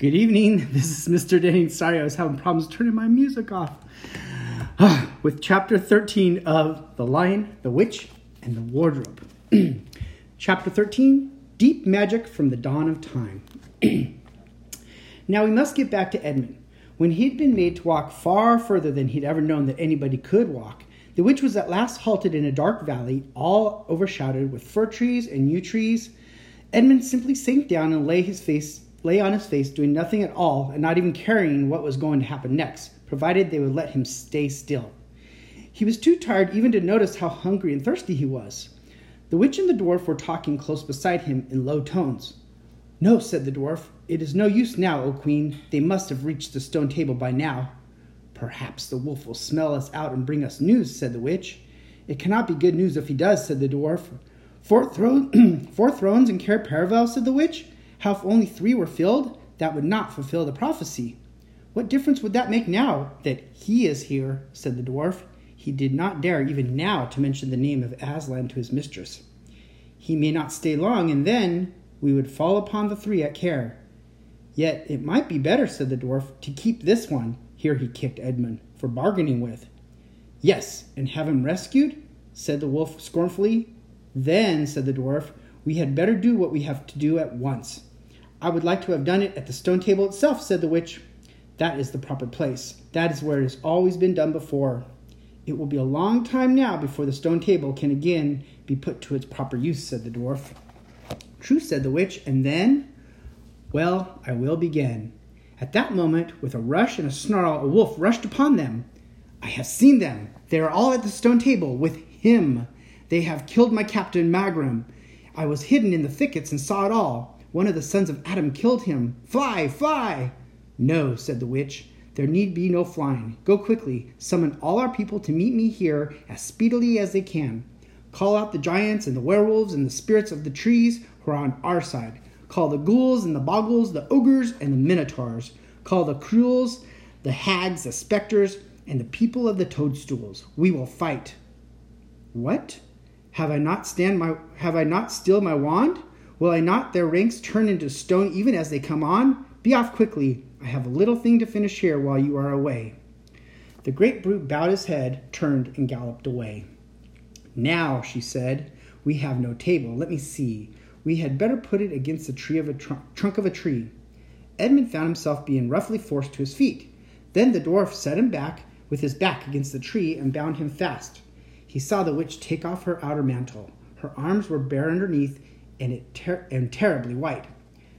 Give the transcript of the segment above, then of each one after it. Good evening, this is Mr. Dane. Sorry, I was having problems turning my music off. With chapter 13 of The Lion, the Witch, and the Wardrobe. Chapter 13, Deep Magic from the Dawn of Time. Now we must get back to Edmund. When he'd been made to walk far further than he'd ever known that anybody could walk, the witch was at last halted in a dark valley, all overshadowed with fir trees and yew trees. Edmund simply sank down and lay on his face, doing nothing at all and not even caring what was going to happen next, provided they would let him stay still. He was too tired even to notice how hungry and thirsty he was. The witch and the dwarf were talking close beside him in low tones. "No," said the dwarf, "it is no use now, O queen. They must have reached the stone table by now." "Perhaps the wolf will smell us out and bring us news," said the witch. "It cannot be good news if he does," said the dwarf. Four thrones in Cair Paravel," said the witch. "How if only three were filled? That would not fulfill the prophecy." "What difference would that make now that he is here?" said the dwarf. He did not dare even now to mention the name of Aslan to his mistress. "He may not stay long, and then we would fall upon the three at Cair." "Yet it might be better," said the dwarf, "to keep this one," here he kicked Edmund, "for bargaining with." "Yes, and have him rescued?" said the wolf scornfully. "Then," said the dwarf, "we had better do what we have to do at once." "I would like to have done it at the stone table itself," said the witch. "That is the proper place. That is where it has always been done before. It will be a long time now before the stone table can again be put to its proper use," said the dwarf. "True," said the witch, "and then? Well, I will begin." At that moment, with a rush and a snarl, a wolf rushed upon them. "I have seen them. They are all at the stone table with him. They have killed my captain, Magram. I was hidden in the thickets and saw it all. One of the sons of Adam killed him. Fly, fly!" "No," said the witch, "there need be no flying. Go quickly. Summon all our people to meet me here as speedily as they can. Call out the giants and the werewolves and the spirits of the trees who are on our side. Call the ghouls and the boggles, the ogres and the minotaurs. Call the cruels, the hags, the specters, and the people of the toadstools. We will fight." "What? Have I not still my wand? Will I not their ranks turn into stone even as they come on? Be off quickly. I have a little thing to finish here while you are away." The great brute bowed his head, turned, and galloped away. "Now," she said, "we have no table. Let me see. We had better put it against the trunk of a tree." Edmund found himself being roughly forced to his feet. Then the dwarf set him back with his back against the tree and bound him fast. He saw the witch take off her outer mantle. Her arms were bare underneath and terribly white.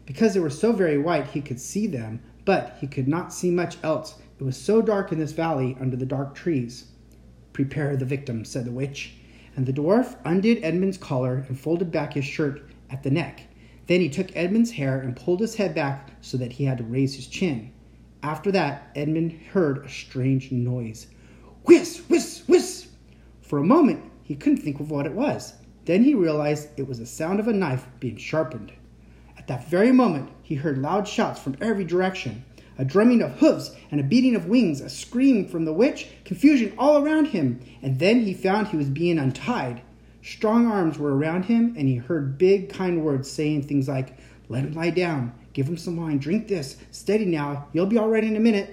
Because they were so very white, he could see them, but he could not see much else. It was so dark in this valley under the dark trees. "Prepare the victim," said the witch. And the dwarf undid Edmund's collar and folded back his shirt at the neck. Then he took Edmund's hair and pulled his head back so that he had to raise his chin. After that, Edmund heard a strange noise. Whiss, whiss, whiss! For a moment, he couldn't think of what it was. Then he realized it was the sound of a knife being sharpened. At that very moment, he heard loud shouts from every direction, a drumming of hooves and a beating of wings, a scream from the witch, confusion all around him, and then he found he was being untied. Strong arms were around him, and he heard big, kind words saying things like, "Let him lie down, give him some wine, drink this, steady now, you'll be all right in a minute."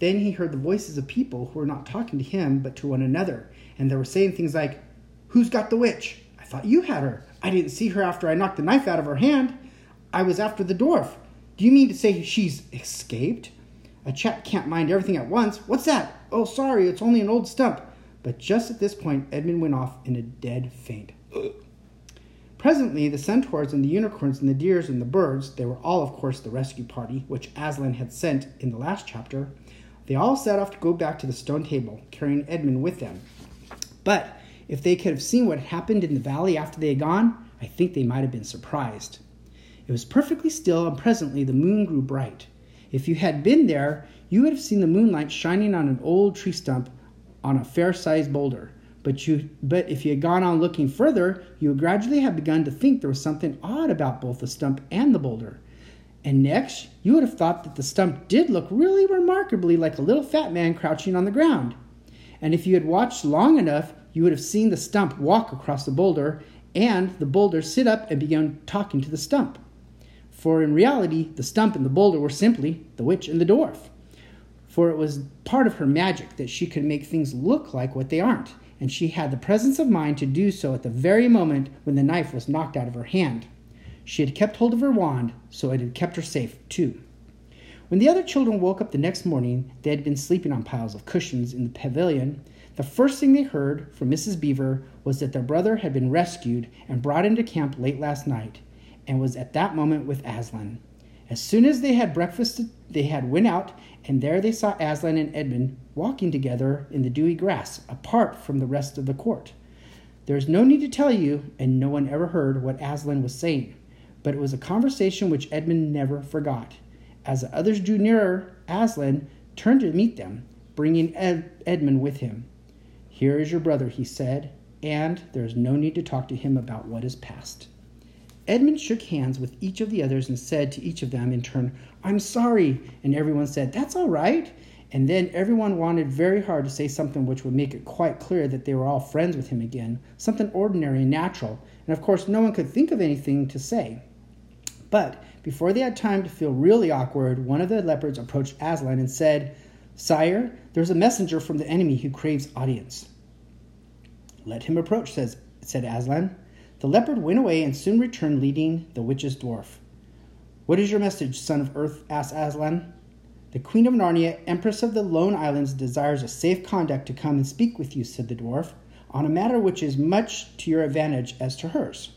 Then he heard the voices of people who were not talking to him but to one another. And they were saying things like, "Who's got the witch? I thought you had her. I didn't see her after I knocked the knife out of her hand. I was after the dwarf. Do you mean to say she's escaped? A chap can't mind everything at once. What's that? Oh, sorry, it's only an old stump." But just at this point, Edmund went off in a dead faint. Presently, the centaurs and the unicorns and the deers and the birds, they were all, of course, the rescue party, which Aslan had sent in the last chapter, they all set off to go back to the stone table, carrying Edmund with them. But if they could have seen what happened in the valley after they had gone, I think they might have been surprised. It was perfectly still, and presently the moon grew bright. If you had been there, you would have seen the moonlight shining on an old tree stump on a fair-sized boulder. But if you had gone on looking further, you would gradually have begun to think there was something odd about both the stump and the boulder. And next, you would have thought that the stump did look really remarkably like a little fat man crouching on the ground. And if you had watched long enough, you would have seen the stump walk across the boulder and the boulder sit up and begin talking to the stump. for in reality, the stump and the boulder were simply the witch and the dwarf. For it was part of her magic that she could make things look like what they aren't, and she had the presence of mind to do so at the very moment when the knife was knocked out of her hand. She had kept hold of her wand, so it had kept her safe, too. When the other children woke up the next morning, they had been sleeping on piles of cushions in the pavilion. The first thing they heard from Mrs. Beaver was that their brother had been rescued and brought into camp late last night, and was at that moment with Aslan. As soon as they had breakfasted, they had went out, and there they saw Aslan and Edmund walking together in the dewy grass, apart from the rest of the court. There is no need to tell you, and no one ever heard what Aslan was saying, but it was a conversation which Edmund never forgot. As the others drew nearer, Aslan turned to meet them, bringing Edmund with him. "Here is your brother," he said, "and there is no need to talk to him about what is past." Edmund shook hands with each of the others and said to each of them in turn, "I'm sorry," and everyone said, "That's all right." And then everyone wanted very hard to say something which would make it quite clear that they were all friends with him again, something ordinary and natural, and of course no one could think of anything to say. But before they had time to feel really awkward, one of the leopards approached Aslan and said, "Sire, there's a messenger from the enemy who craves audience." "Let him approach," said Aslan. The leopard went away and soon returned leading the witch's dwarf. "What is your message, son of earth?" asked Aslan. "The Queen of Narnia, Empress of the Lone Islands, desires a safe conduct to come and speak with you," said the dwarf, "on a matter which is much to your advantage as to hers."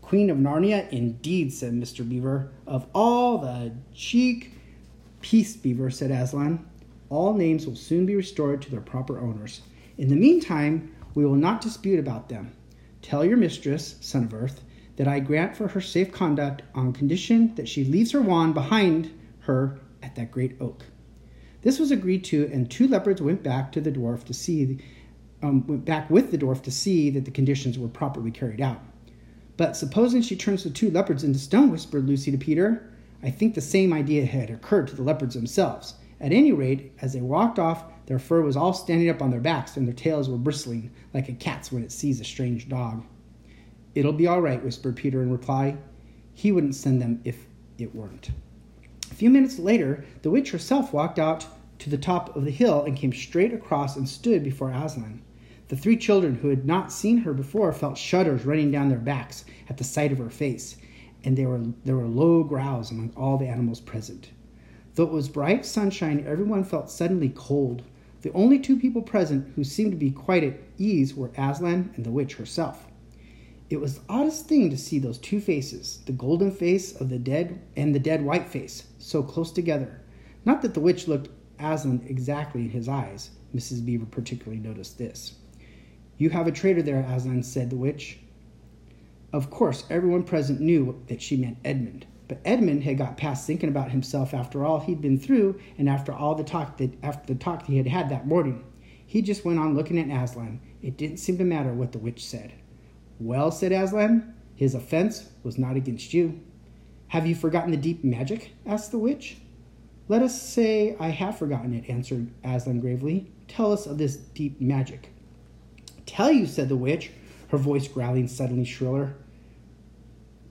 "Queen of Narnia, indeed," said Mr. Beaver. "Of all the cheek..." "Peace, Beaver," said Aslan. "All names will soon be restored to their proper owners. In the meantime, we will not dispute about them. Tell your mistress, son of earth, that I grant for her safe conduct on condition that she leaves her wand behind her at that great oak." This was agreed to, and two leopards went back with the dwarf to see that the conditions were properly carried out. "But supposing she turns the two leopards into stone," whispered Lucy to Peter. I think the same idea had occurred to the leopards themselves. At any rate, as they walked off, their fur was all standing up on their backs, and their tails were bristling like a cat's when it sees a strange dog. "It'll be all right," whispered Peter in reply. He wouldn't send them if it weren't. A few minutes later, the witch herself walked out to the top of the hill and came straight across and stood before Aslan. The three children who had not seen her before felt shudders running down their backs at the sight of her face, and there were low growls among all the animals present. Though it was bright sunshine, everyone felt suddenly cold. The only two people present who seemed to be quite at ease were Aslan and the witch herself. It was the oddest thing to see those two faces, the golden face of the dead and the dead white face, so close together. Not that the witch looked Aslan exactly in his eyes. Mrs. Beaver particularly noticed this. "You have a traitor there, Aslan," said the witch. Of course, everyone present knew that she meant Edmund. But Edmund had got past thinking about himself after all he'd been through and after the talk he had had that morning. He just went on looking at Aslan. It didn't seem to matter what the witch said. "Well," said Aslan, "his offense was not against you." "Have you forgotten the deep magic?" asked the witch. "Let us say I have forgotten it," answered Aslan gravely. "Tell us of this deep magic." "Tell you," said the witch, her voice growling suddenly shriller.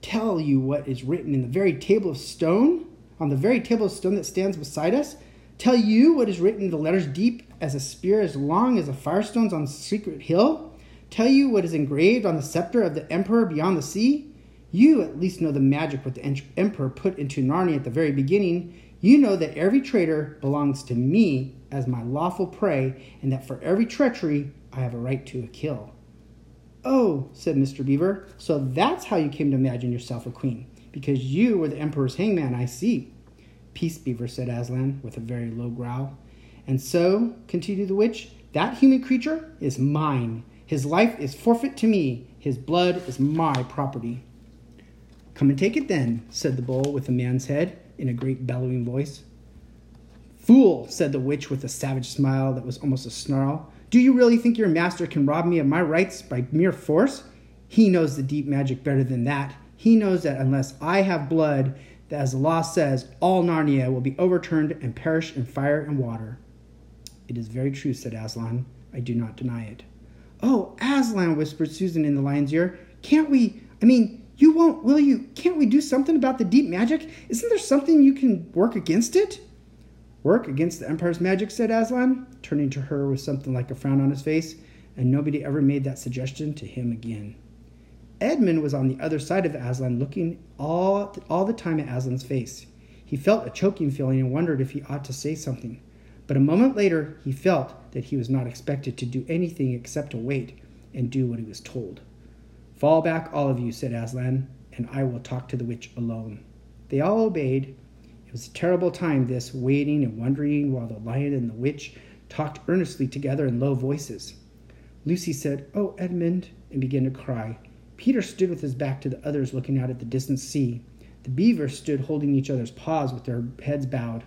"Tell you what is written in the very table of stone, on the very table of stone that stands beside us? Tell you what is written in the letters deep as a spear as long as a firestone's on secret hill? Tell you what is engraved on the scepter of the emperor beyond the sea? You at least know the magic what the emperor put into Narnia at the very beginning. You know that every traitor belongs to me as my lawful prey, and that for every treachery I have a right to a kill." "Oh," said Mr. Beaver, "so that's how you came to imagine yourself a queen, because you were the emperor's hangman, I see." "Peace, Beaver," said Aslan, with a very low growl. "And so," continued the witch, "that human creature is mine. His life is forfeit to me. His blood is my property." "Come and take it then," said the bull with the man's head in a great bellowing voice. "Fool," said the witch with a savage smile that was almost a snarl. "Do you really think your master can rob me of my rights by mere force? He knows the deep magic better than that. He knows that unless I have blood, that as the law says, all Narnia will be overturned and perish in fire and water." "It is very true," said Aslan. "I do not deny it." "Oh, Aslan," whispered Susan in the lion's ear, "can't we, I mean, You won't, will you? Can't we do something about the deep magic? Isn't there something you can work against it? Work against the Empire's magic, said Aslan, turning to her with something like a frown on his face, and nobody ever made that suggestion to him again. Edmund was on the other side of Aslan, looking all the time at Aslan's face. He felt a choking feeling and wondered if he ought to say something. But a moment later, he felt that he was not expected to do anything except to wait and do what he was told. "Fall back, all of you," said Aslan, "and I will talk to the witch alone." They all obeyed. It was a terrible time, this, waiting and wondering while the lion and the witch talked earnestly together in low voices. Lucy said, "Oh, Edmund," and began to cry. Peter stood with his back to the others, looking out at the distant sea. The beavers stood holding each other's paws with their heads bowed.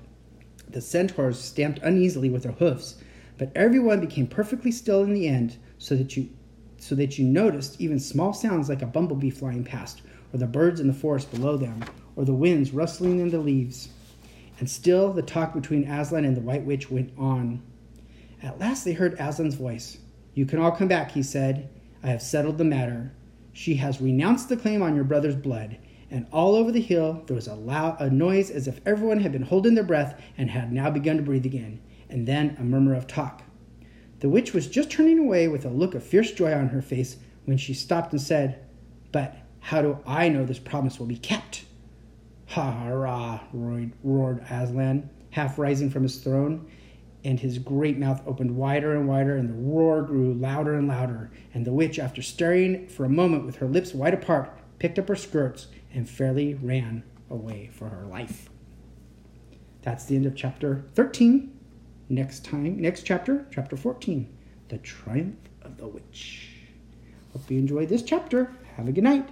The centaurs stamped uneasily with their hoofs, but everyone became perfectly still in the end, so that you noticed even small sounds like a bumblebee flying past, or the birds in the forest below them, or the winds rustling in the leaves. And still the talk between Aslan and the White Witch went on. At last they heard Aslan's voice. "You can all come back," he said. "I have settled the matter. She has renounced the claim on your brother's blood." And all over the hill there was a noise as if everyone had been holding their breath and had now begun to breathe again, and then a murmur of talk. The witch was just turning away with a look of fierce joy on her face when she stopped and said, "But how do I know this promise will be kept?" "Ha-ha-ra!" roared Aslan, half rising from his throne, and his great mouth opened wider and wider, and the roar grew louder and louder, and the witch, after staring for a moment with her lips wide apart, picked up her skirts and fairly ran away for her life. That's the end of chapter 13. Next chapter, chapter 14, The Triumph of the Witch. Hope you enjoyed this chapter. Have a good night.